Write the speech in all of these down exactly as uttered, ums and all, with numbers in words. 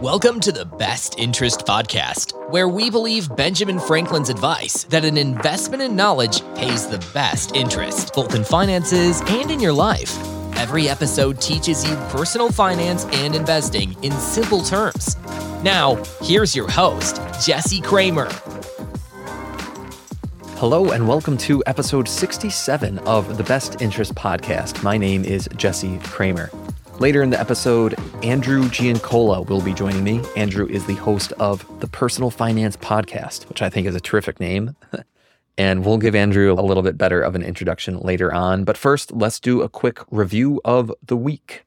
Welcome to the Best Interest Podcast, where we believe Benjamin Franklin's advice that an investment in knowledge pays the best interest, both in finances and in your life. Every episode teaches you personal finance and investing in simple terms. Now, here's your host, Jesse Kramer. Hello and welcome to episode sixty-seven of the Best Interest Podcast. My name is Jesse Kramer. Later in the episode, Andrew Giancola will be joining me. Andrew is the host of the Personal Finance Podcast, which I think is a terrific name. And we'll give Andrew a little bit better of an introduction later on. But first, let's do a quick review of the week.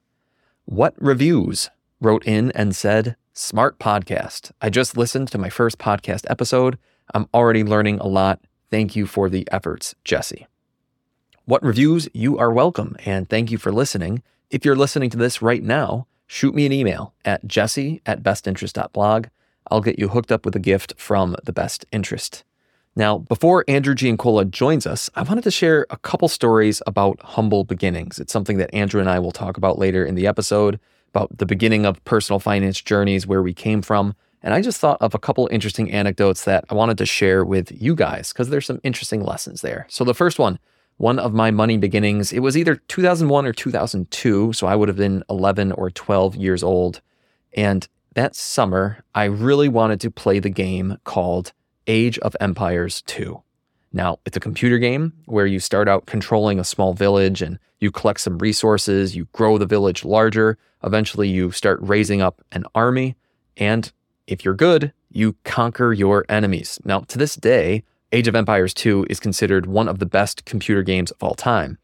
What Reviews wrote in and said, "Smart podcast. I just listened to my first podcast episode. I'm already learning a lot. Thank you for the efforts, Jesse." What Reviews, you are welcome, and thank you for listening. If you're listening to this right now, shoot me an email at jesse at bestinterest.blog. I'll get you hooked up with a gift from the Best Interest. Now, before Andrew Giancola joins us, I wanted to share a couple stories about humble beginnings. It's something that Andrew and I will talk about later in the episode, about the beginning of personal finance journeys, where we came from. And I just thought of a couple interesting anecdotes that I wanted to share with you guys because there's some interesting lessons there. So the first one, one of my money beginnings, it was either two thousand one or two thousand two. So I would have been eleven or twelve years old. And that summer, I really wanted to play the game called Age of Empires two. Now, it's a computer game where you start out controlling a small village and you collect some resources, you grow the village larger. Eventually, you start raising up an army. And if you're good, you conquer your enemies. Now, to this day, Age of Empires two is considered one of the best computer games of all time.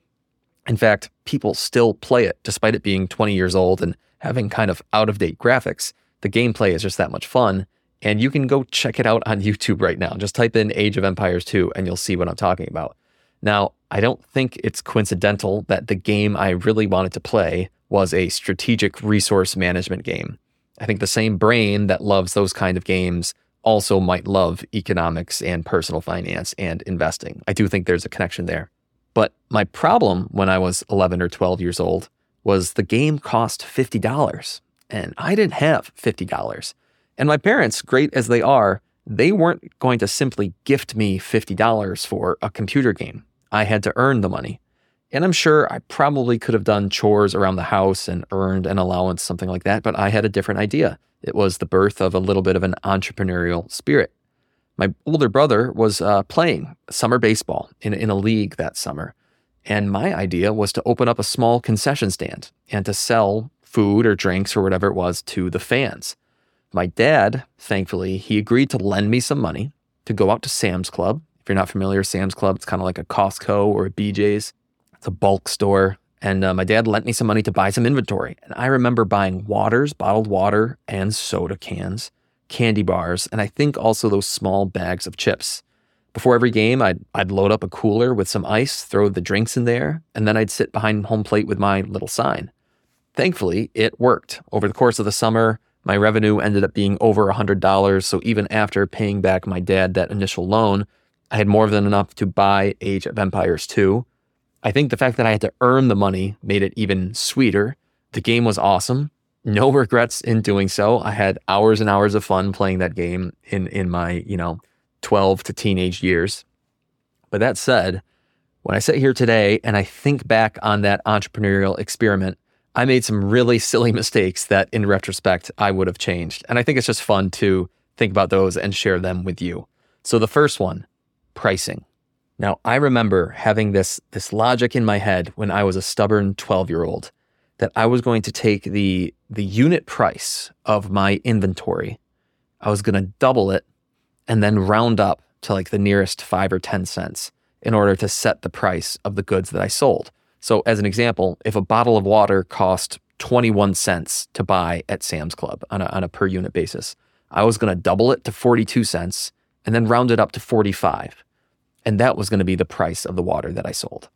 In fact, people still play it despite it being twenty years old and having kind of out-of-date graphics. The gameplay is just that much fun, and you can go check it out on YouTube right now. Just type in Age of Empires two and you'll see what I'm talking about. Now, I don't think it's coincidental that the game I really wanted to play was a strategic resource management game. I think the same brain that loves those kind of games also might love economics and personal finance and investing. I do think there's a connection there. But my problem when I was eleven or twelve years old was the game cost fifty dollars, and I didn't have fifty dollars. And my parents, great as they are, they weren't going to simply gift me fifty dollars for a computer game. I had to earn the money. And I'm sure I probably could have done chores around the house and earned an allowance, something like that, but I had a different idea. It was the birth of a little bit of an entrepreneurial spirit. My older brother was uh, playing summer baseball in, in a league that summer. And my idea was to open up a small concession stand and to sell food or drinks or whatever it was to the fans. My dad, thankfully, he agreed to lend me some money to go out to Sam's Club. If you're not familiar, Sam's Club, it's kind of like a Costco or a B J's. It's a bulk store, and uh, my dad lent me some money to buy some inventory. And I remember buying waters, bottled water, and soda cans, candy bars, and I think also those small bags of chips. Before every game, I'd, I'd load up a cooler with some ice, throw the drinks in there, and then I'd sit behind home plate with my little sign. Thankfully, it worked. Over the course of the summer, my revenue ended up being over one hundred dollars, so even after paying back my dad that initial loan, I had more than enough to buy Age of Empires two. I think the fact that I had to earn the money made it even sweeter. The game was awesome. No regrets in doing so. I had hours and hours of fun playing that game in, in my, you know, twelve to teenage years. But that said, when I sit here today and I think back on that entrepreneurial experiment, I made some really silly mistakes that in retrospect, I would have changed. And I think it's just fun to think about those and share them with you. So the first one, pricing. Now, I remember having this, this logic in my head when I was a stubborn twelve-year-old that I was going to take the, the unit price of my inventory, I was going to double it, and then round up to like the nearest five or ten cents in order to set the price of the goods that I sold. So as an example, if a bottle of water cost twenty-one cents to buy at Sam's Club on a, on a per-unit basis, I was going to double it to forty-two cents and then round it up to forty-five. And that was going to be the price of the water that I sold.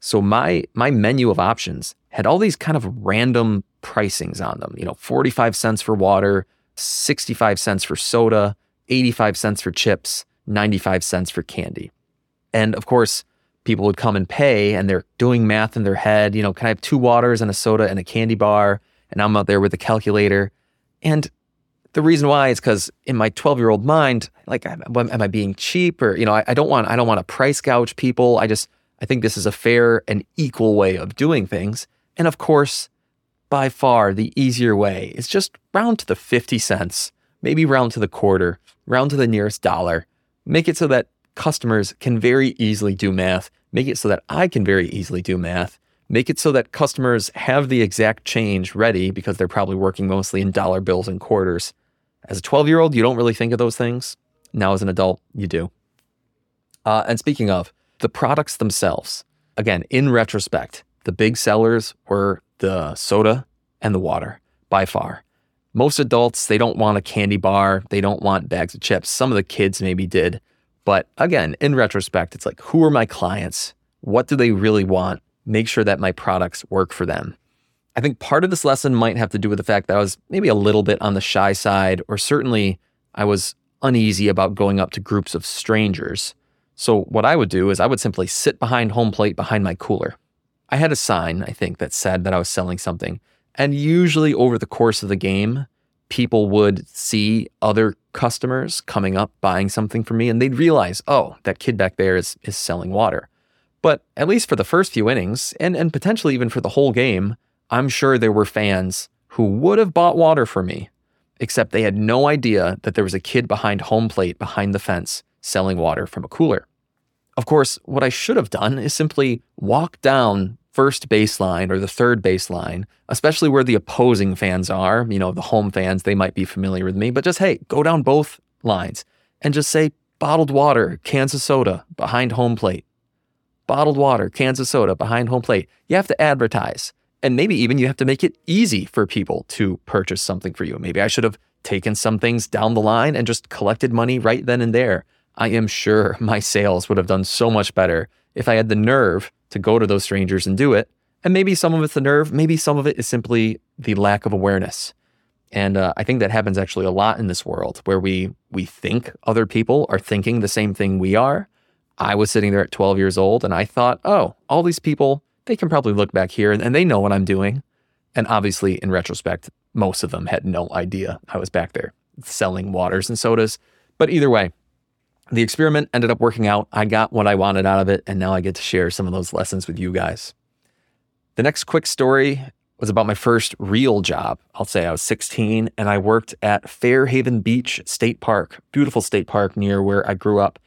So my my menu of options had all these kind of random pricings on them. You know, forty-five cents for water, sixty-five cents for soda, eighty-five cents for chips, ninety-five cents for candy. And of course, people would come and pay and they're doing math in their head. You know, can I have two waters and a soda and a candy bar? And I'm out there with a calculator. And The reason why is because in my twelve-year-old mind, like, am, am I being cheap? Or, you know, I, I don't want, I don't want to price gouge people. I just, I think this is a fair and equal way of doing things. And of course, by far the easier way is just round to the fifty cents, maybe round to the quarter, round to the nearest dollar. Make it so that customers can very easily do math. Make it so that I can very easily do math. Make it so that customers have the exact change ready because they're probably working mostly in dollar bills and quarters. As a twelve-year-old, you don't really think of those things. Now as an adult, you do. Uh, and speaking of, the products themselves, again, in retrospect, the big sellers were the soda and the water, by far. Most adults, they don't want a candy bar. They don't want bags of chips. Some of the kids maybe did. But again, in retrospect, it's like, who are my clients? What do they really want? Make sure that my products work for them. I think part of this lesson might have to do with the fact that I was maybe a little bit on the shy side, or certainly I was uneasy about going up to groups of strangers. So what I would do is I would simply sit behind home plate behind my cooler. I had a sign, I think, that said that I was selling something. And usually over the course of the game, people would see other customers coming up, buying something from me, and they'd realize, oh, that kid back there is is selling water. But at least for the first few innings, and, and potentially even for the whole game, I'm sure there were fans who would have bought water for me, except they had no idea that there was a kid behind home plate, behind the fence, selling water from a cooler. Of course, what I should have done is simply walk down first baseline or the third baseline, especially where the opposing fans are. You know, the home fans, they might be familiar with me, but just, hey, go down both lines and just say, bottled water, cans of soda, behind home plate. Bottled water, cans of soda, behind home plate. You have to advertise. And maybe even you have to make it easy for people to purchase something for you. Maybe I should have taken some things down the line and just collected money right then and there. I am sure my sales would have done so much better if I had the nerve to go to those strangers and do it. And maybe some of it's the nerve, maybe some of it is simply the lack of awareness. And uh, I think that happens actually a lot in this world, where we we think other people are thinking the same thing we are. I was sitting there at twelve years old and I thought, oh, all these people, they can probably look back here and, and they know what I'm doing. And obviously, in retrospect, most of them had no idea I was back there selling waters and sodas. But either way, the experiment ended up working out. I got what I wanted out of it, and now I get to share some of those lessons with you guys. The next quick story was about my first real job. I'll say I was sixteen, and I worked at Fairhaven Beach State Park, beautiful state park near where I grew up.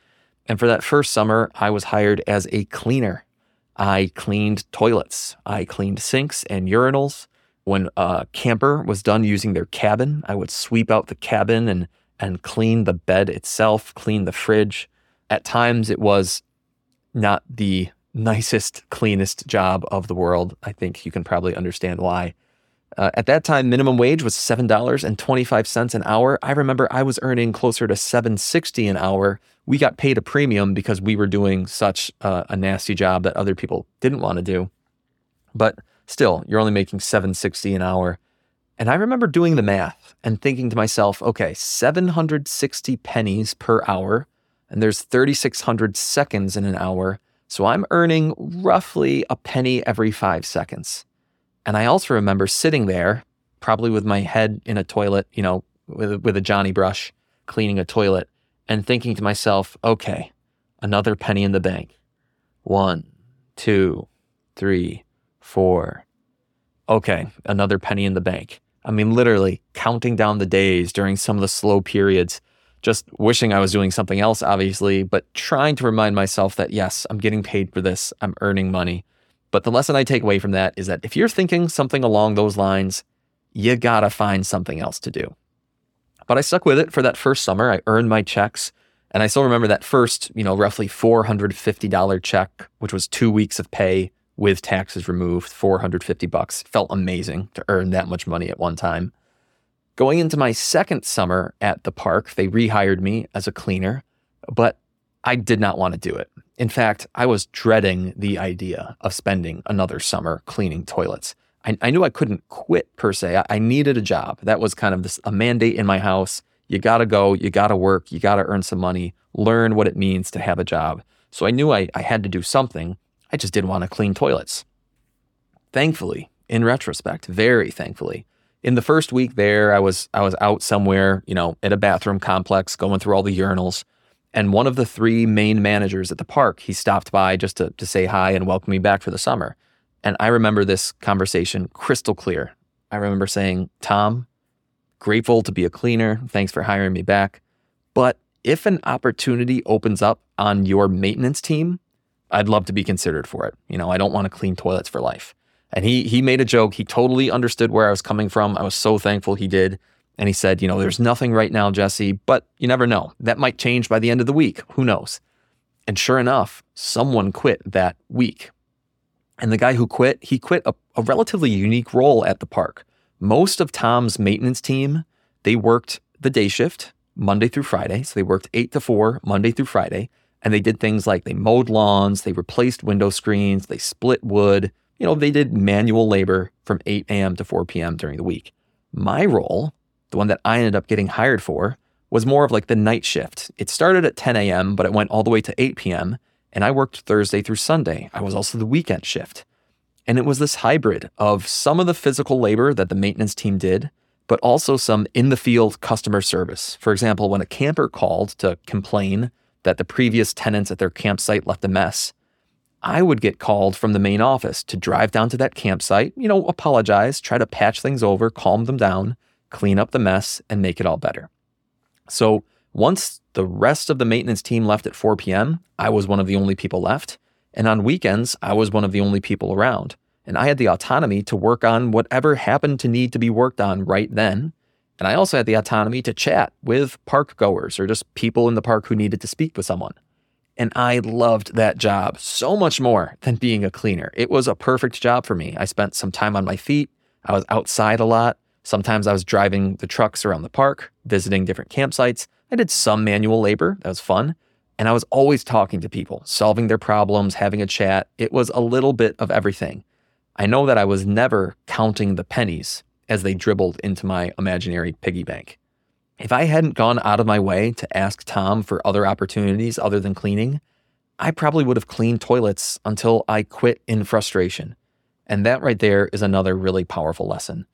And for that first summer, I was hired as a cleaner. I cleaned toilets. I cleaned sinks and urinals. When a camper was done using their cabin, I would sweep out the cabin and and clean the bed itself, clean the fridge. At times, it was not the nicest, cleanest job of the world. I think you can probably understand why. Uh, at that time, minimum wage was seven dollars and twenty-five cents an hour. I remember I was earning closer to seven dollars and sixty cents an hour. We got paid a premium because we were doing such uh, a nasty job that other people didn't want to do. But still, you're only making seven dollars and sixty cents an hour. And I remember doing the math and thinking to myself, okay, seven hundred sixty pennies per hour, and there's thirty-six hundred seconds in an hour, so I'm earning roughly a penny every five seconds. And I also remember sitting there, probably with my head in a toilet, you know, with, with a Johnny brush, cleaning a toilet, and thinking to myself, okay, another penny in the bank. One, two, three, four. Okay, another penny in the bank. I mean, literally counting down the days during some of the slow periods, just wishing I was doing something else, obviously, but trying to remind myself that, yes, I'm getting paid for this, I'm earning money. But the lesson I take away from that is that if you're thinking something along those lines, you gotta find something else to do. But I stuck with it for that first summer. I earned my checks, and I still remember that first, you know, roughly four hundred fifty dollars check, which was two weeks of pay with taxes removed, four hundred fifty bucks. Felt amazing to earn that much money at one time. Going into my second summer at the park, they rehired me as a cleaner, but I did not want to do it. In fact, I was dreading the idea of spending another summer cleaning toilets. I, I knew I couldn't quit per se. I, I needed a job. That was kind of this, a mandate in my house. You got to go, you got to work, you got to earn some money, learn what it means to have a job. So I knew I, I had to do something. I just didn't want to clean toilets. Thankfully, in retrospect, very thankfully, in the first week there, I was I was out somewhere, you know, at a bathroom complex, going through all the urinals. And one of the three main managers at the park, he stopped by just to, to say hi and welcome me back for the summer. And I remember this conversation crystal clear. I remember saying, "Tom, grateful to be a cleaner. Thanks for hiring me back. But if an opportunity opens up on your maintenance team, I'd love to be considered for it. You know, I don't want to clean toilets for life." And he he made a joke. He totally understood where I was coming from. I was so thankful he did. And he said, "You know, there's nothing right now, Jesse, but you never know. That might change by the end of the week. Who knows?" And sure enough, someone quit that week. And the guy who quit, he quit a, a relatively unique role at the park. Most of Tom's maintenance team, they worked the day shift Monday through Friday. So they worked eight to four Monday through Friday. And they did things like they mowed lawns, they replaced window screens, they split wood. You know, they did manual labor from eight a.m. to four p.m. during the week. My role, the one that I ended up getting hired for, was more of like the night shift. It started at ten a.m., but it went all the way to eight p.m., and I worked Thursday through Sunday. I was also the weekend shift. And it was this hybrid of some of the physical labor that the maintenance team did, but also some in-the-field customer service. For example, when a camper called to complain that the previous tenants at their campsite left a mess, I would get called from the main office to drive down to that campsite, you know, apologize, try to patch things over, calm them down, clean up the mess, and make it all better. So once the rest of the maintenance team left at four p.m., I was one of the only people left. And on weekends, I was one of the only people around. And I had the autonomy to work on whatever happened to need to be worked on right then. And I also had the autonomy to chat with park goers or just people in the park who needed to speak with someone. And I loved that job so much more than being a cleaner. It was a perfect job for me. I spent some time on my feet. I was outside a lot. Sometimes I was driving the trucks around the park, visiting different campsites. I did some manual labor. That was fun. And I was always talking to people, solving their problems, having a chat. It was a little bit of everything. I know that I was never counting the pennies as they dribbled into my imaginary piggy bank. If I hadn't gone out of my way to ask Tom for other opportunities other than cleaning, I probably would have cleaned toilets until I quit in frustration. And that right there is another really powerful lesson.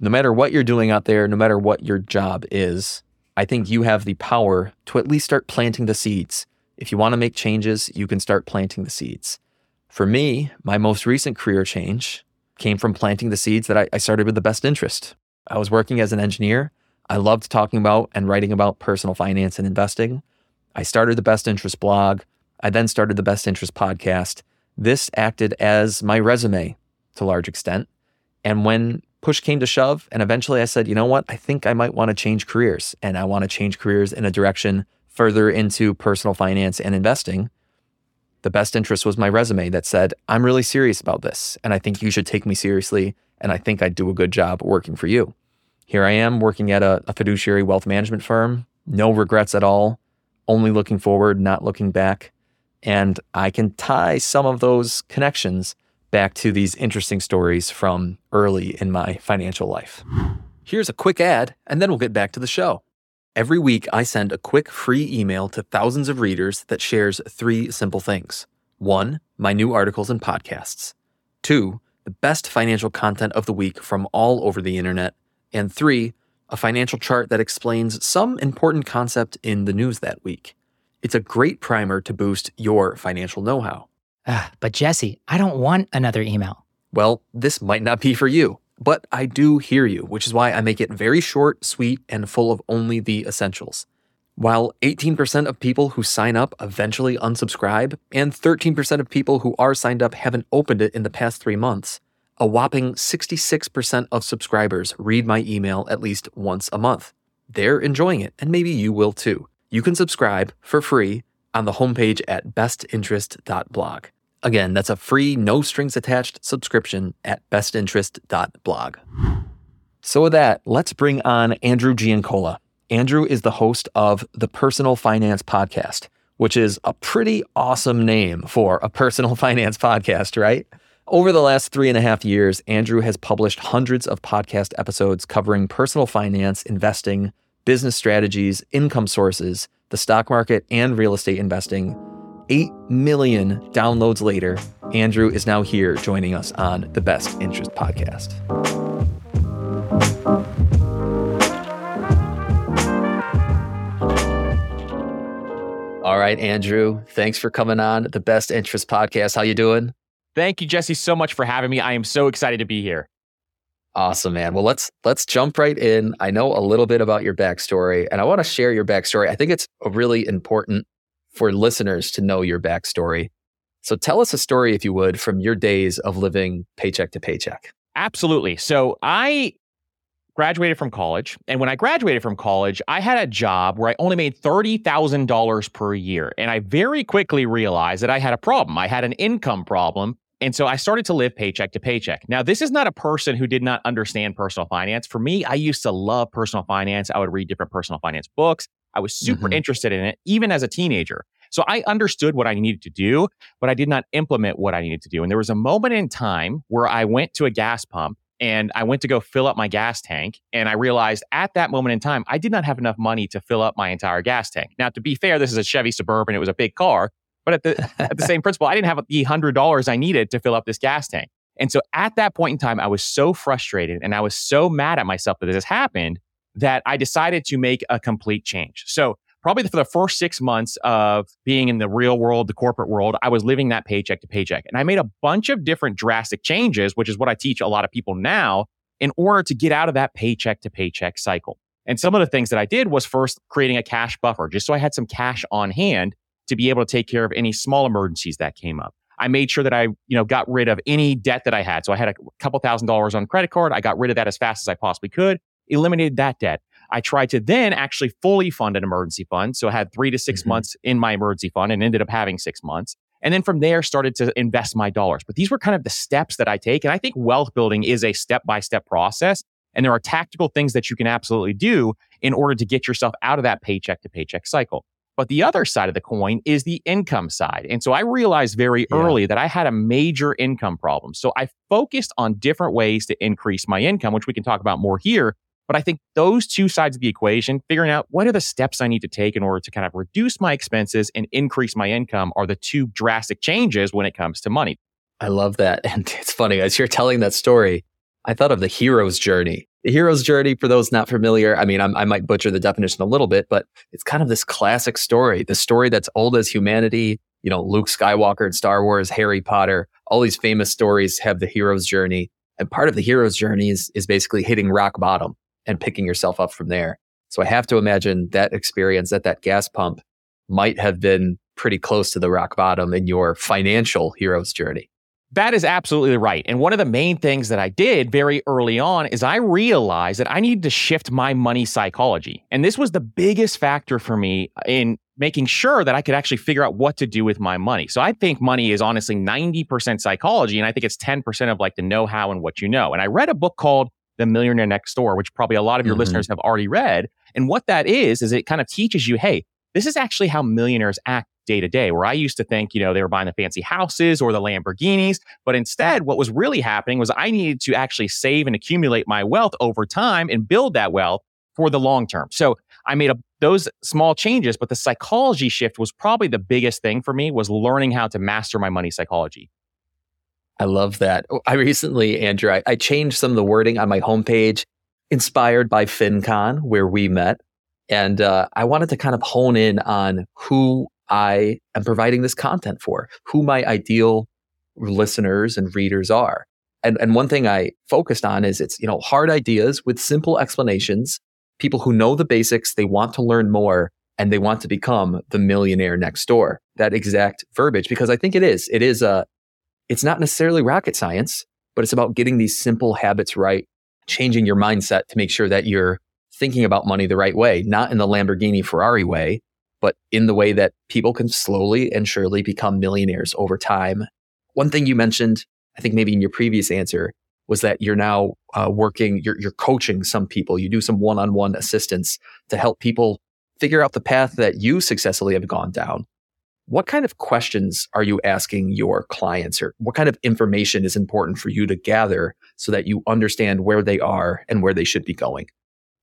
No matter what you're doing out there, no matter what your job is, I think you have the power to at least start planting the seeds. If you want to make changes, you can start planting the seeds. For me, my most recent career change came from planting the seeds that I, I started with the Best Interest. I was working as an engineer. I loved talking about and writing about personal finance and investing. I started the Best Interest blog. I then started the Best Interest podcast. This acted as my resume to a large extent. And when push came to shove, and eventually I said, you know what, I think I might want to change careers. And I want to change careers in a direction further into personal finance and investing. The Best Interest was my resume that said, I'm really serious about this. And I think you should take me seriously. And I think I'd do a good job working for you. Here I am working at a, a fiduciary wealth management firm, no regrets at all, only looking forward, not looking back. And I can tie some of those connections back to these interesting stories from early in my financial life. Here's a quick ad, and then we'll get back to the show. Every week, I send a quick free email to thousands of readers that shares three simple things. One, my new articles and podcasts. Two, the best financial content of the week from all over the internet. And three, a financial chart that explains some important concept in the news that week. It's a great primer to boost your financial know-how. Uh, but Jesse, I don't want another email. Well, this might not be for you, but I do hear you, which is why I make it very short, sweet, and full of only the essentials. While eighteen percent of people who sign up eventually unsubscribe, and thirteen percent of people who are signed up haven't opened it in the past three months, a whopping sixty-six percent of subscribers read my email at least once a month. They're enjoying it, and maybe you will too. You can subscribe for free on the homepage at best interest dot blog. Again, that's a free, no-strings-attached subscription at best interest dot blog. So with that, let's bring on Andrew Giancola. Andrew is the host of the Personal Finance Podcast, which is a pretty awesome name for a personal finance podcast, right? Over the last three and a half years, Andrew has published hundreds of podcast episodes covering personal finance, investing, business strategies, income sources, the stock market, and real estate investing. Eight million downloads later, Andrew is now here joining us on the Best Interest Podcast. right, Andrew, thanks for coming on the Best Interest Podcast. How you doing? Thank you, Jesse, so much for having me. I am so excited to be here. Awesome, man. Well, let's let's jump right in. I know a little bit about your backstory, and I want to share your backstory. I think it's really important for listeners to know your backstory. So tell us a story, if you would, from your days of living paycheck to paycheck. Absolutely. So I graduated from college, and when I graduated from college, I had a job where I only made thirty thousand dollars per year, and I very quickly realized that I had a problem. I had an income problem. And so I started to live paycheck to paycheck. Now, this is not a person who did not understand personal finance. For me, I used to love personal finance. I would read different personal finance books. I was super mm-hmm. interested in it, even as a teenager. So I understood what I needed to do, but I did not implement what I needed to do. And there was a moment in time where I went to a gas pump and I went to go fill up my gas tank. And I realized at that moment in time, I did not have enough money to fill up my entire gas tank. Now, to be fair, this is a Chevy Suburban. It was a big car. But at the at the same principle, I didn't have the one hundred dollars I needed to fill up this gas tank. And so at that point in time, I was so frustrated and I was so mad at myself that this has happened that I decided to make a complete change. So probably for the first six months of being in the real world, the corporate world, I was living that paycheck to paycheck. And I made a bunch of different drastic changes, which is what I teach a lot of people now, in order to get out of that paycheck to paycheck cycle. And some of the things that I did was first creating a cash buffer, just so I had some cash on hand to be able to take care of any small emergencies that came up. I made sure that I, you know, got rid of any debt that I had. So I had a couple thousand dollars on credit card. I got rid of that as fast as I possibly could, eliminated that debt. I tried to then actually fully fund an emergency fund. So I had three to six mm-hmm. months in my emergency fund and ended up having six months. And then from there, started to invest my dollars. But these were kind of the steps that I take. And I think wealth building is a step-by-step process. And there are tactical things that you can absolutely do in order to get yourself out of that paycheck to paycheck cycle. But the other side of the coin is the income side. And so I realized very yeah. early that I had a major income problem. So I focused on different ways to increase my income, which we can talk about more here. But I think those two sides of the equation, figuring out what are the steps I need to take in order to kind of reduce my expenses and increase my income, are the two drastic changes when it comes to money. I love that. And it's funny, as you're telling that story, I thought of the hero's journey. The hero's journey, for those not familiar, I mean, I'm, I might butcher the definition a little bit, but it's kind of this classic story, the story that's old as humanity. You know, Luke Skywalker in Star Wars, Harry Potter, all these famous stories have the hero's journey. And part of the hero's journey is, is basically hitting rock bottom and picking yourself up from there. So I have to imagine that experience at that gas pump might have been pretty close to the rock bottom in your financial hero's journey. That is absolutely right. And one of the main things that I did very early on is I realized that I needed to shift my money psychology. And this was the biggest factor for me in making sure that I could actually figure out what to do with my money. So I think money is honestly ninety percent psychology, and I think it's ten percent of like the know-how and what you know. And I read a book called The Millionaire Next Door, which probably a lot of your mm-hmm. listeners have already read. And what that is, is it kind of teaches you, hey, this is actually how millionaires act day to day, where I used to think, you know, they were buying the fancy houses or the Lamborghinis. But instead, what was really happening was I needed to actually save and accumulate my wealth over time and build that wealth for the long term. So I made a, those small changes, but the psychology shift was probably the biggest thing for me, was learning how to master my money psychology. I love that. I recently, Andrew, I, I changed some of the wording on my homepage, inspired by FinCon, where we met. And uh, I wanted to kind of hone in on who I am providing this content for, who my ideal listeners and readers are. And and one thing I focused on is it's, you know, hard ideas with simple explanations, people who know the basics, they want to learn more, and they want to become the millionaire next door. That exact verbiage, because I think it is, it is a, it's not necessarily rocket science, but it's about getting these simple habits right, changing your mindset to make sure that you're thinking about money the right way, not in the Lamborghini Ferrari way, but in the way that people can slowly and surely become millionaires over time. One thing you mentioned, I think maybe in your previous answer, was that you're now uh, working, you're, you're coaching some people. You do some one-on-one assistance to help people figure out the path that you successfully have gone down. What kind of questions are you asking your clients, or what kind of information is important for you to gather so that you understand where they are and where they should be going?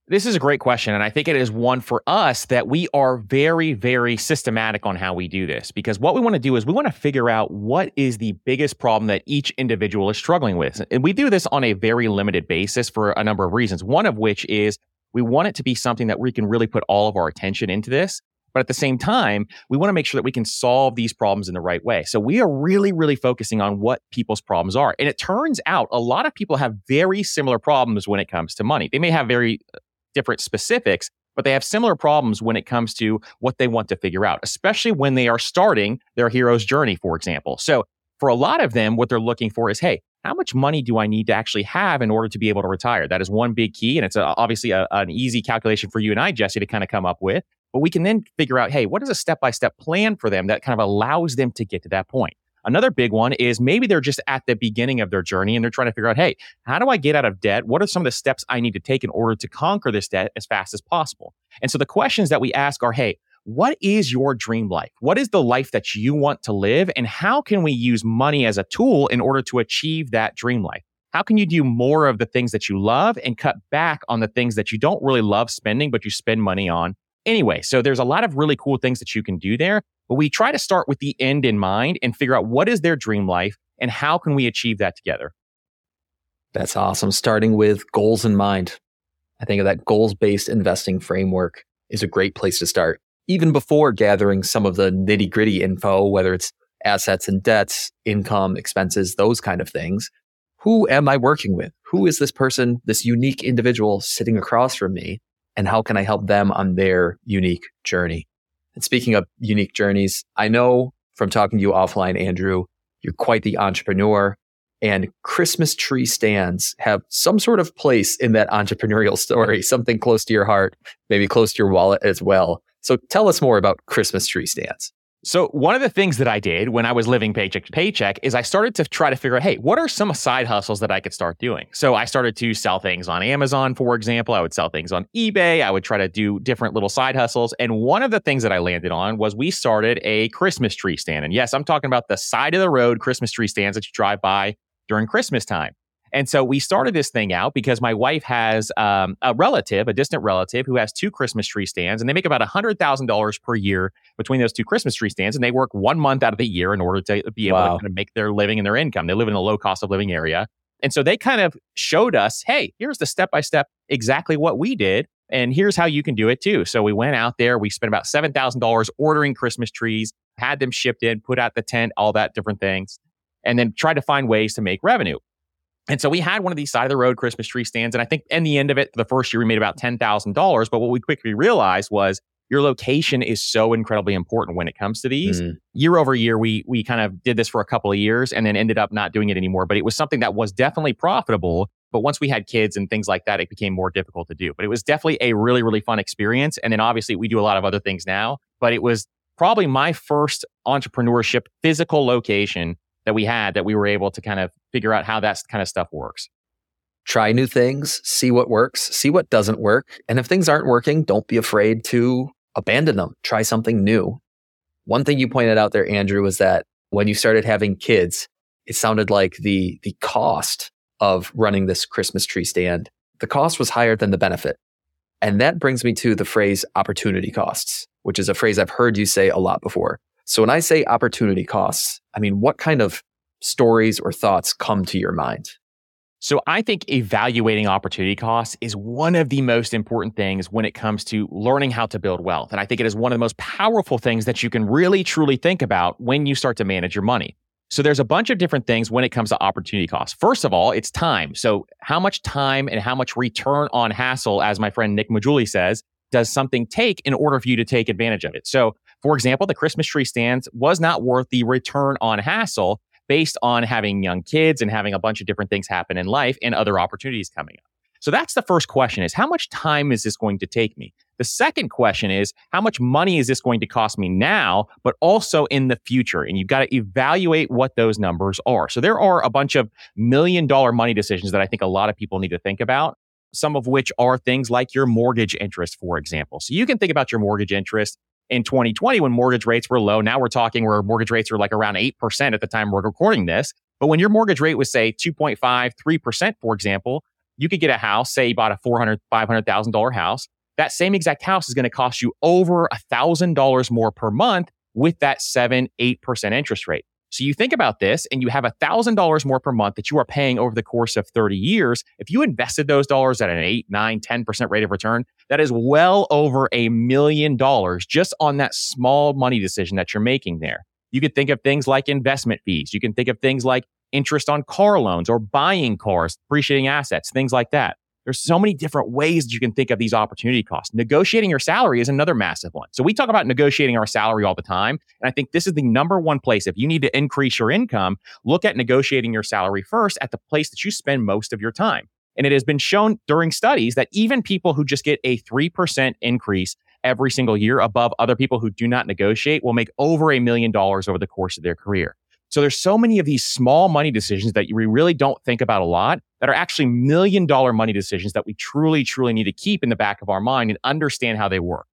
This is a great question, and I think it is one for us that we are very, very systematic on how we do this, because what we want to do is we want to figure out what is the biggest problem that each individual is struggling with. And we do this on a very limited basis for a number of reasons, one of which is we want it to be something that we can really put all of our attention into this. But at the same time, we want to make sure that we can solve these problems in the right way. So we are really, really focusing on what people's problems are. And it turns out a lot of people have very similar problems when it comes to money. They may have very different specifics, but they have similar problems when it comes to what they want to figure out, especially when they are starting their hero's journey, for example. So for a lot of them, what they're looking for is, hey, how much money do I need to actually have in order to be able to retire? That is one big key. And it's a, obviously a, an easy calculation for you and I, Jesse, to kind of come up with. But we can then figure out, hey, what is a step-by-step plan for them that kind of allows them to get to that point? Another big one is maybe they're just at the beginning of their journey and they're trying to figure out, hey, how do I get out of debt? What are some of the steps I need to take in order to conquer this debt as fast as possible? And so the questions that we ask are, hey, what is your dream life? What is the life that you want to live? And how can we use money as a tool in order to achieve that dream life? How can you do more of the things that you love and cut back on the things that you don't really love spending, but you spend money on anyway? So there's a lot of really cool things that you can do there. But we try to start with the end in mind and figure out what is their dream life and how can we achieve that together. That's awesome. Starting with goals in mind. I think that goals-based investing framework is a great place to start. Even before gathering some of the nitty-gritty info, whether it's assets and debts, income, expenses, those kind of things. Who am I working with? Who is this person, this unique individual sitting across from me? And how can I help them on their unique journey? And speaking of unique journeys, I know from talking to you offline, Andrew, you're quite the entrepreneur, and Christmas tree stands have some sort of place in that entrepreneurial story, something close to your heart, maybe close to your wallet as well. So tell us more about Christmas tree stands. So one of the things that I did when I was living paycheck to paycheck is I started to try to figure out, hey, what are some side hustles that I could start doing? So I started to sell things on Amazon, for example. I would sell things on eBay. I would try to do different little side hustles. And one of the things that I landed on was we started a Christmas tree stand. And yes, I'm talking about the side of the road Christmas tree stands that you drive by during Christmas time. And so we started this thing out because my wife has um, a relative, a distant relative, who has two Christmas tree stands, and they make about one hundred thousand dollars per year between those two Christmas tree stands, and they work one month out of the year in order to be able wow. to kind of make their living and their income. They live in a low cost of living area. And so they kind of showed us, hey, here's the step-by-step exactly what we did, and here's how you can do it too. So we went out there, we spent about seven thousand dollars ordering Christmas trees, had them shipped in, put out the tent, all that different things, and then tried to find ways to make revenue. And so we had one of these side of the road Christmas tree stands. And I think in the end of it, the first year we made about ten thousand dollars. But what we quickly realized was your location is so incredibly important when it comes to these. Mm. Year over year, we we kind of did this for a couple of years and then ended up not doing it anymore. But it was something that was definitely profitable. But once we had kids and things like that, it became more difficult to do. But it was definitely a really, really fun experience. And then obviously we do a lot of other things now. But it was probably my first entrepreneurship physical location that we had that we were able to kind of figure out how that kind of stuff works. Try new things, see what works, see what doesn't work. And if things aren't working, don't be afraid to abandon them. Try something new. One thing you pointed out there, Andrew, was that when you started having kids, it sounded like the the cost of running this Christmas tree stand, the cost was higher than the benefit. And that brings me to the phrase opportunity costs, which is a phrase I've heard you say a lot before. So when I say opportunity costs, I mean, what kind of stories or thoughts come to your mind? So I think evaluating opportunity costs is one of the most important things when it comes to learning how to build wealth. And I think it is one of the most powerful things that you can really, truly think about when you start to manage your money. So there's a bunch of different things when it comes to opportunity costs. First of all, it's time. So how much time and how much return on hassle, as my friend Nick Majuli says, does something take in order for you to take advantage of it? So for example, the Christmas tree stands was not worth the return on hassle based on having young kids and having a bunch of different things happen in life and other opportunities coming up. So that's the first question is, how much time is this going to take me? The second question is, how much money is this going to cost me now, but also in the future? And you've got to evaluate what those numbers are. So there are a bunch of million dollar money decisions that I think a lot of people need to think about, some of which are things like your mortgage interest, for example. So you can think about your mortgage interest. In twenty twenty, when mortgage rates were low, now we're talking where mortgage rates are like around eight percent at the time we're recording this. But when your mortgage rate was, say, two point five, three percent, for example, you could get a house, say you bought a four hundred thousand dollars, five hundred thousand dollars house. That same exact house is going to cost you over one thousand dollars more per month with that seven, eight percent interest rate. So you think about this and you have one thousand dollars more per month that you are paying over the course of thirty years. If you invested those dollars at an eight, nine, ten percent rate of return, that is well over a million dollars just on that small money decision that you're making there. You can think of things like investment fees. You can think of things like interest on car loans or buying cars, depreciating assets, things like that. There's so many different ways that you can think of these opportunity costs. Negotiating your salary is another massive one. So we talk about negotiating our salary all the time. And I think this is the number one place. If you need to increase your income, look at negotiating your salary first at the place that you spend most of your time. And it has been shown during studies that even people who just get a three percent increase every single year above other people who do not negotiate will make over a million dollars over the course of their career. So there's so many of these small money decisions that we really don't think about a lot that are actually million dollar money decisions that we truly, truly need to keep in the back of our mind and understand how they work.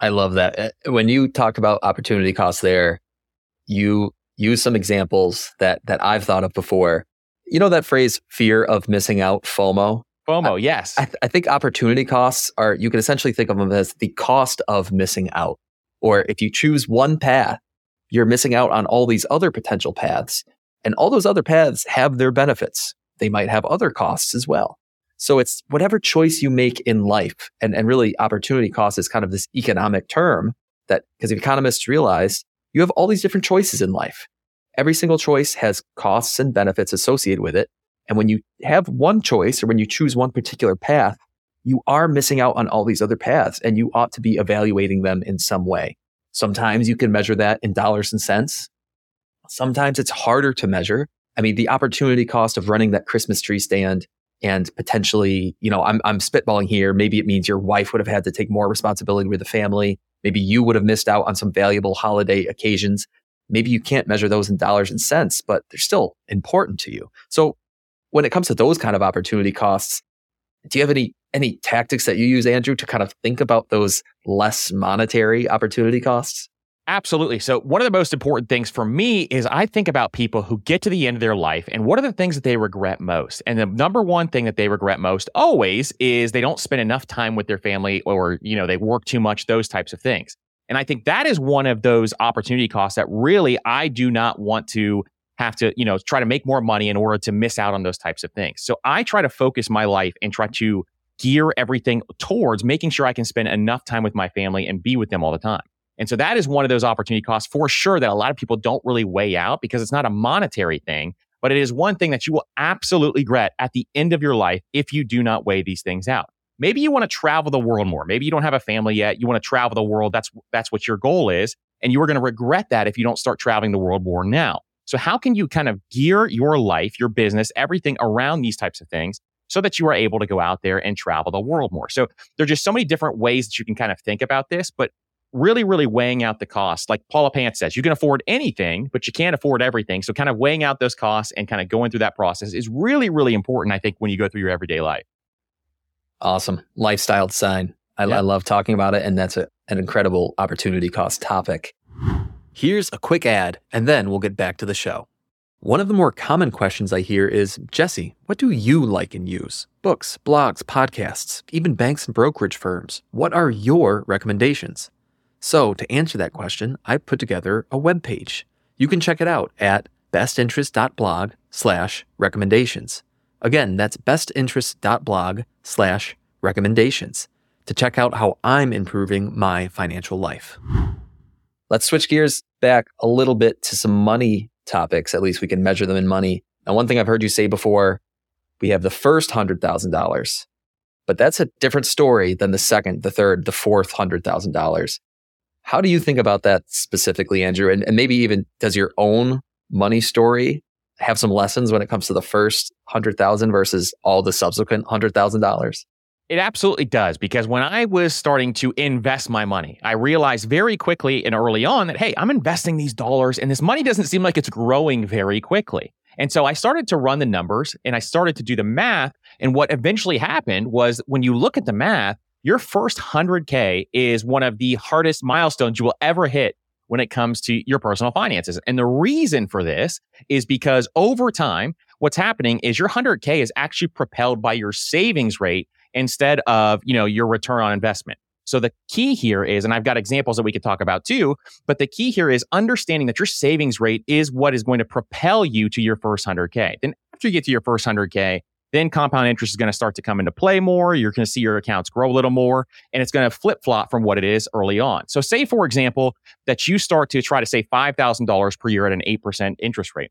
I love that. When you talk about opportunity costs there, you use some examples that that I've thought of before. You know that phrase, fear of missing out, FOMO? FOMO, I, yes. I, th- I think opportunity costs are, you can essentially think of them as the cost of missing out. Or if you choose one path, you're missing out on all these other potential paths. And all those other paths have their benefits. They might have other costs as well. So it's whatever choice you make in life. And, and really, opportunity cost is kind of this economic term that, because economists realize you have all these different choices in life. Every single choice has costs and benefits associated with it. And when you have one choice or when you choose one particular path, you are missing out on all these other paths and you ought to be evaluating them in some way. Sometimes you can measure that in dollars and cents. Sometimes it's harder to measure. I mean, the opportunity cost of running that Christmas tree stand and potentially, you know, I'm I'm spitballing here. Maybe it means your wife would have had to take more responsibility with the family. Maybe you would have missed out on some valuable holiday occasions. Maybe you can't measure those in dollars and cents, but they're still important to you. So when it comes to those kind of opportunity costs, do you have any Any tactics that you use, Andrew, to kind of think about those less monetary opportunity costs? Absolutely. So one of the most important things for me is I think about people who get to the end of their life and what are the things that they regret most? And the number one thing that they regret most always is they don't spend enough time with their family or, you know, they work too much, those types of things. And I think that is one of those opportunity costs that really I do not want to have to, you know, try to make more money in order to miss out on those types of things. So I try to focus my life and try to gear everything towards making sure I can spend enough time with my family and be with them all the time. And so that is one of those opportunity costs for sure that a lot of people don't really weigh out because it's not a monetary thing, but it is one thing that you will absolutely regret at the end of your life if you do not weigh these things out. Maybe you want to travel the world more. Maybe you don't have a family yet. You want to travel the world. That's that's what your goal is. And you are going to regret that if you don't start traveling the world more now. So how can you kind of gear your life, your business, everything around these types of things so that you are able to go out there and travel the world more? So there are just so many different ways that you can kind of think about this, but really, really weighing out the cost. Like Paula Pant says, you can afford anything, but you can't afford everything. So kind of weighing out those costs and kind of going through that process is really, really important, I think, when you go through your everyday life. Awesome. Lifestyle design. I, yeah. I love talking about it. And that's a, an incredible opportunity cost topic. Here's a quick ad, and then we'll get back to the show. One of the more common questions I hear is, Jesse, what do you like and use? Books, blogs, podcasts, even banks and brokerage firms. What are your recommendations? So to answer that question, I put together a webpage. You can check it out at bestinterest.blog slash recommendations. Again, that's bestinterest.blog slash recommendations to check out how I'm improving my financial life. Let's switch gears back a little bit to some money topics. At least we can measure them in money. And one thing I've heard you say before, we have the first one hundred thousand dollars, but that's a different story than the second, the third, the fourth one hundred thousand dollars. How do you think about that specifically, Andrew? And, and maybe even does your own money story have some lessons when it comes to the first one hundred thousand dollars versus all the subsequent one hundred thousand dollars? It absolutely does, because when I was starting to invest my money, I realized very quickly and early on that, hey, I'm investing these dollars and this money doesn't seem like it's growing very quickly. And so I started to run the numbers and I started to do the math. And what eventually happened was when you look at the math, your first one hundred K is one of the hardest milestones you will ever hit when it comes to your personal finances. And the reason for this is because over time, what's happening is your one hundred K is actually propelled by your savings rate instead of, you know, your return on investment. So the key here is, and I've got examples that we could talk about too, but the key here is understanding that your savings rate is what is going to propel you to your first one hundred K. Then after you get to your first one hundred K, then compound interest is going to start to come into play more. You're going to see your accounts grow a little more, and it's going to flip-flop from what it is early on. So say, for example, that you start to try to save five thousand dollars per year at an eight percent interest rate.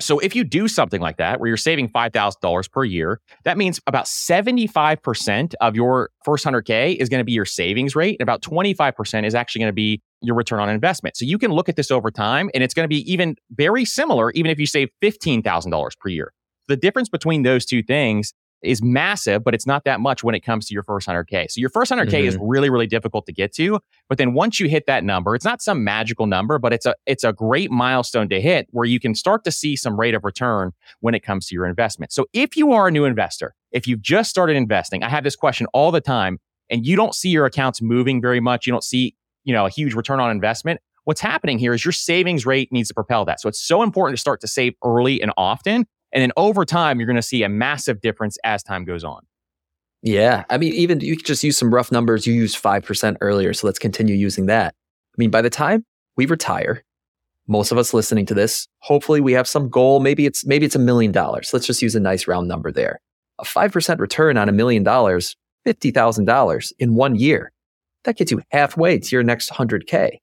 So if you do something like that, where you're saving five thousand dollars per year, that means about seventy-five percent of your first one hundred K is going to be your savings rate, and about twenty-five percent is actually going to be your return on investment. So you can look at this over time, and it's going to be even very similar, even if you save fifteen thousand dollars per year. The difference between those two things is massive, but it's not that much when it comes to your first one hundred K. So your first one hundred K mm-hmm. is really, really difficult to get to. But then once you hit that number, it's not some magical number, but it's a it's a great milestone to hit where you can start to see some rate of return when it comes to your investment. So if you are a new investor, if you've just started investing, I have this question all the time, and you don't see your accounts moving very much, you don't see, you know, a huge return on investment. What's happening here is your savings rate needs to propel that. So it's so important to start to save early and often. And then over time, you're going to see a massive difference as time goes on. Yeah. I mean, even you just use some rough numbers. You used five percent earlier. So let's continue using that. I mean, by the time we retire, most of us listening to this, hopefully we have some goal. Maybe it's maybe it's a million dollars. Let's just use a nice round number there. A five percent return on a million dollars, fifty thousand dollars in one year. That gets you halfway to your next one hundred K.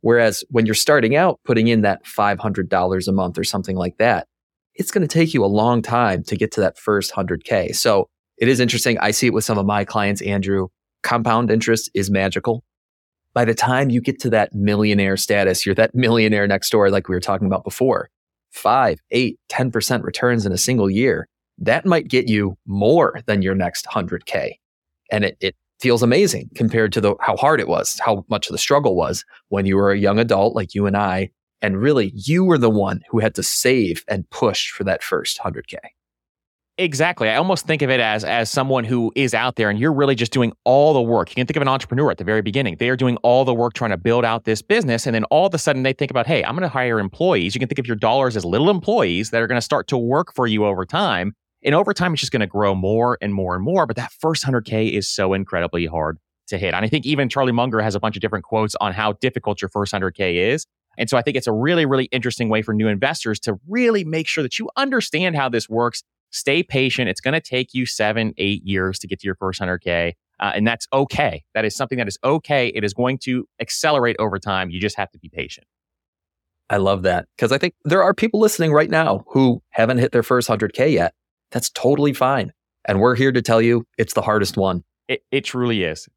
Whereas when you're starting out, putting in that five hundred dollars a month or something like that, it's going to take you a long time to get to that first one hundred K. So it is interesting. I see it with some of my clients, Andrew. Compound interest is magical. By the time you get to that millionaire status, you're that millionaire next door like we were talking about before, five, eight, ten percent returns in a single year, that might get you more than your next one hundred K. And it, it feels amazing compared to the how hard it was, how much of the struggle was when you were a young adult like you and I. And really, you were the one who had to save and push for that first one hundred K. Exactly. I almost think of it as as someone who is out there and you're really just doing all the work. You can think of an entrepreneur at the very beginning. They are doing all the work trying to build out this business. And then all of a sudden they think about, hey, I'm going to hire employees. You can think of your dollars as little employees that are going to start to work for you over time. And over time, it's just going to grow more and more and more. But that first one hundred K is so incredibly hard to hit. And I think even Charlie Munger has a bunch of different quotes on how difficult your first one hundred K is. And so I think it's a really, really interesting way for new investors to really make sure that you understand how this works. Stay patient. It's going to take you seven, eight years to get to your first one hundred K. Uh, and that's okay. That is something that is okay. It is going to accelerate over time. You just have to be patient. I love that because I think there are people listening right now who haven't hit their first one hundred K yet. That's totally fine. And we're here to tell you it's the hardest one. It, it truly is.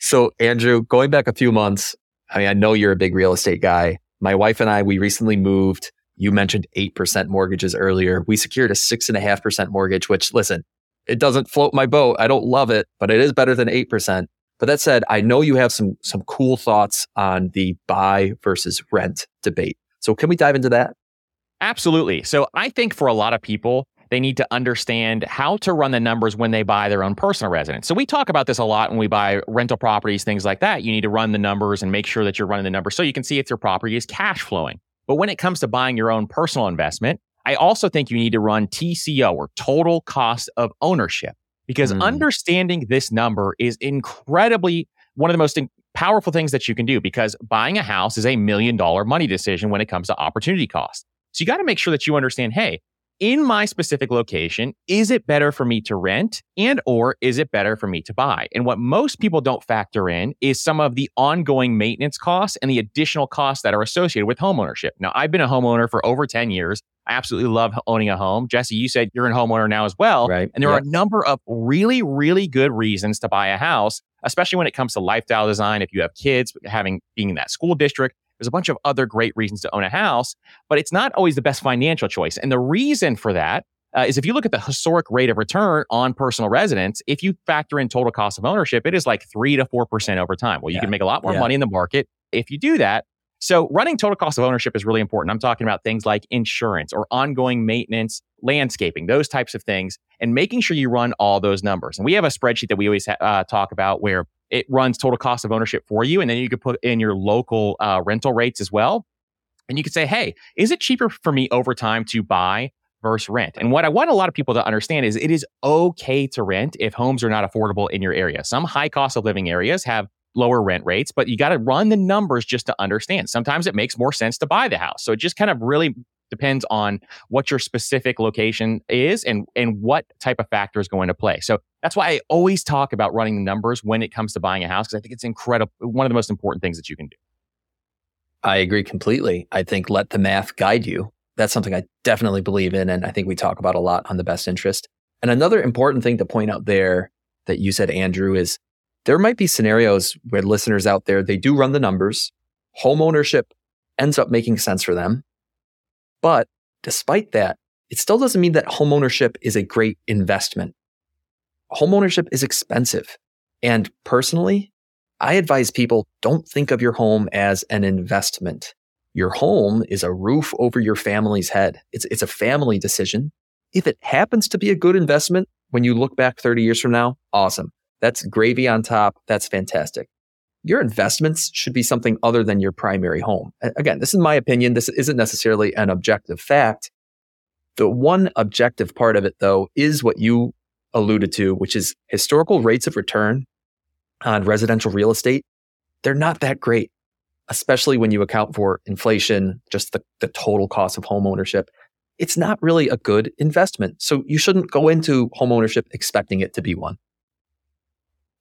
So Andrew, going back a few months, I mean, I know you're a big real estate guy. My wife and I, we recently moved. You mentioned eight percent mortgages earlier. We secured a six point five percent mortgage, which, listen, it doesn't float my boat. I don't love it, but it is better than eight percent. But that said, I know you have some some cool thoughts on the buy versus rent debate. So can we dive into that? Absolutely. So I think for a lot of people, they need to understand how to run the numbers when they buy their own personal residence. So we talk about this a lot when we buy rental properties, things like that. You need to run the numbers and make sure that you're running the numbers so you can see if your property is cash flowing. But when it comes to buying your own personal investment, I also think you need to run T C O or total cost of ownership because mm. understanding this number is incredibly one of the most in- powerful things that you can do because buying a house is a million dollar money decision when it comes to opportunity cost. So you got to make sure that you understand, hey, in my specific location, is it better for me to rent and or is it better for me to buy? And what most people don't factor in is some of the ongoing maintenance costs and the additional costs that are associated with homeownership. Now, I've been a homeowner for over ten years. I absolutely love owning a home. Jesse, you said you're a homeowner now as well. Right. And there yep. are a number of really, really good reasons to buy a house, especially when it comes to lifestyle design. If you have kids, having being in that school district, there's a bunch of other great reasons to own a house, but it's not always the best financial choice. And the reason for that uh, is if you look at the historic rate of return on personal residence, if you factor in total cost of ownership, it is like three to four percent over time. Well, you yeah. can make a lot more yeah. money in the market if you do that. So running total cost of ownership is really important. I'm talking about things like insurance or ongoing maintenance, landscaping, those types of things, and making sure you run all those numbers. And we have a spreadsheet that we always ha- uh, talk about where it runs total cost of ownership for you. And then you could put in your local uh, rental rates as well. And you could say, hey, is it cheaper for me over time to buy versus rent. And what I want a lot of people to understand is it is okay to rent if homes are not affordable in your area. Some high cost of living areas have lower rent rates, but you got to run the numbers just to understand. Sometimes it makes more sense to buy the house. So it just kind of really depends on what your specific location is and, and what type of factor is going to play. So that's why I always talk about running the numbers when it comes to buying a house, because I think it's incredible. One of the most important things that you can do. I agree completely. I think let the math guide you. That's something I definitely believe in. And I think we talk about a lot on The Best Interest. And another important thing to point out there that you said, Andrew, is there might be scenarios where listeners out there, they do run the numbers. Homeownership ends up making sense for them. But despite that, it still doesn't mean that homeownership is a great investment. Homeownership is expensive. And personally, I advise people, don't think of your home as an investment. Your home is a roof over your family's head. It's it's a family decision. If it happens to be a good investment, when you look back thirty years from now, awesome. That's gravy on top. That's fantastic. Your investments should be something other than your primary home. Again, this is my opinion. This isn't necessarily an objective fact. The one objective part of it, though, is what you alluded to, which is historical rates of return on residential real estate. They're not that great, especially when you account for inflation, just the, the total cost of home ownership. It's not really a good investment. So you shouldn't go into home ownership expecting it to be one.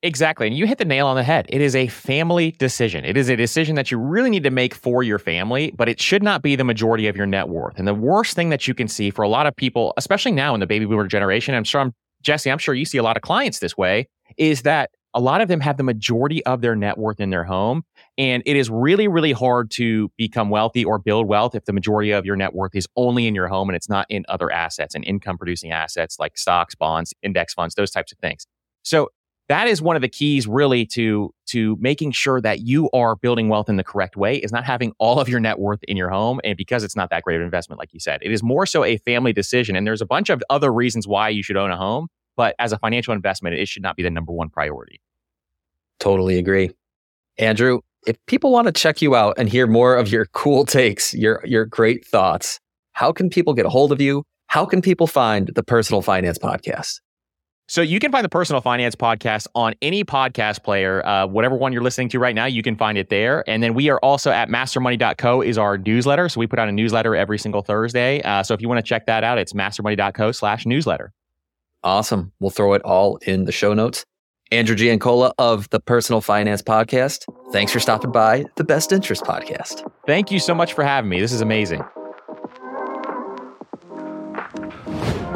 Exactly. And you hit the nail on the head. It is a family decision. It is a decision that you really need to make for your family, but it should not be the majority of your net worth. And the worst thing that you can see for a lot of people, especially now in the baby boomer generation, I'm sure I'm, Jesse, I'm sure you see a lot of clients this way, is that a lot of them have the majority of their net worth in their home. And it is really, really hard to become wealthy or build wealth if the majority of your net worth is only in your home and it's not in other assets and income producing assets like stocks, bonds, index funds, those types of things. So that is one of the keys really to, to making sure that you are building wealth in the correct way, is not having all of your net worth in your home. And because it's not that great of an investment, like you said, it is more so a family decision. And there's a bunch of other reasons why you should own a home, but as a financial investment, it should not be the number one priority. Totally agree. Andrew, if people want to check you out and hear more of your cool takes, your your great thoughts, how can people get a hold of you? How can people find the Personal Finance Podcast? So you can find the Personal Finance Podcast on any podcast player, uh, whatever one you're listening to right now, you can find it there. And then we are also at mastermoney dot co is our newsletter. So we put out a newsletter every single Thursday. Uh, so if you want to check that out, it's mastermoney dot co slash newsletter. Awesome. We'll throw it all in the show notes. Andrew Giancola of the Personal Finance Podcast, thanks for stopping by the Best Interest Podcast. Thank you so much for having me. This is amazing.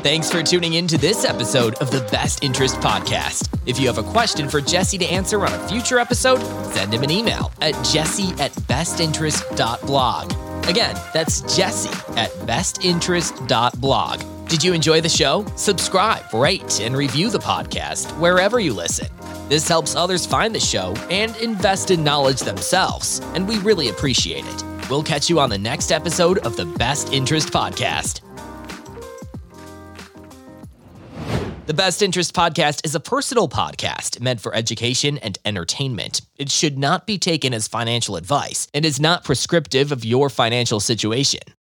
Thanks for tuning in to this episode of the Best Interest Podcast. If you have a question for Jesse to answer on a future episode, send him an email at jesse at bestinterest dot blog. Again, that's Jesse at bestinterest dot blog. Did you enjoy the show? Subscribe, rate, and review the podcast wherever you listen. This helps others find the show and invest in knowledge themselves, and we really appreciate it. We'll catch you on the next episode of the Best Interest Podcast. The Best Interest Podcast is a personal podcast meant for education and entertainment. It should not be taken as financial advice and is not prescriptive of your financial situation.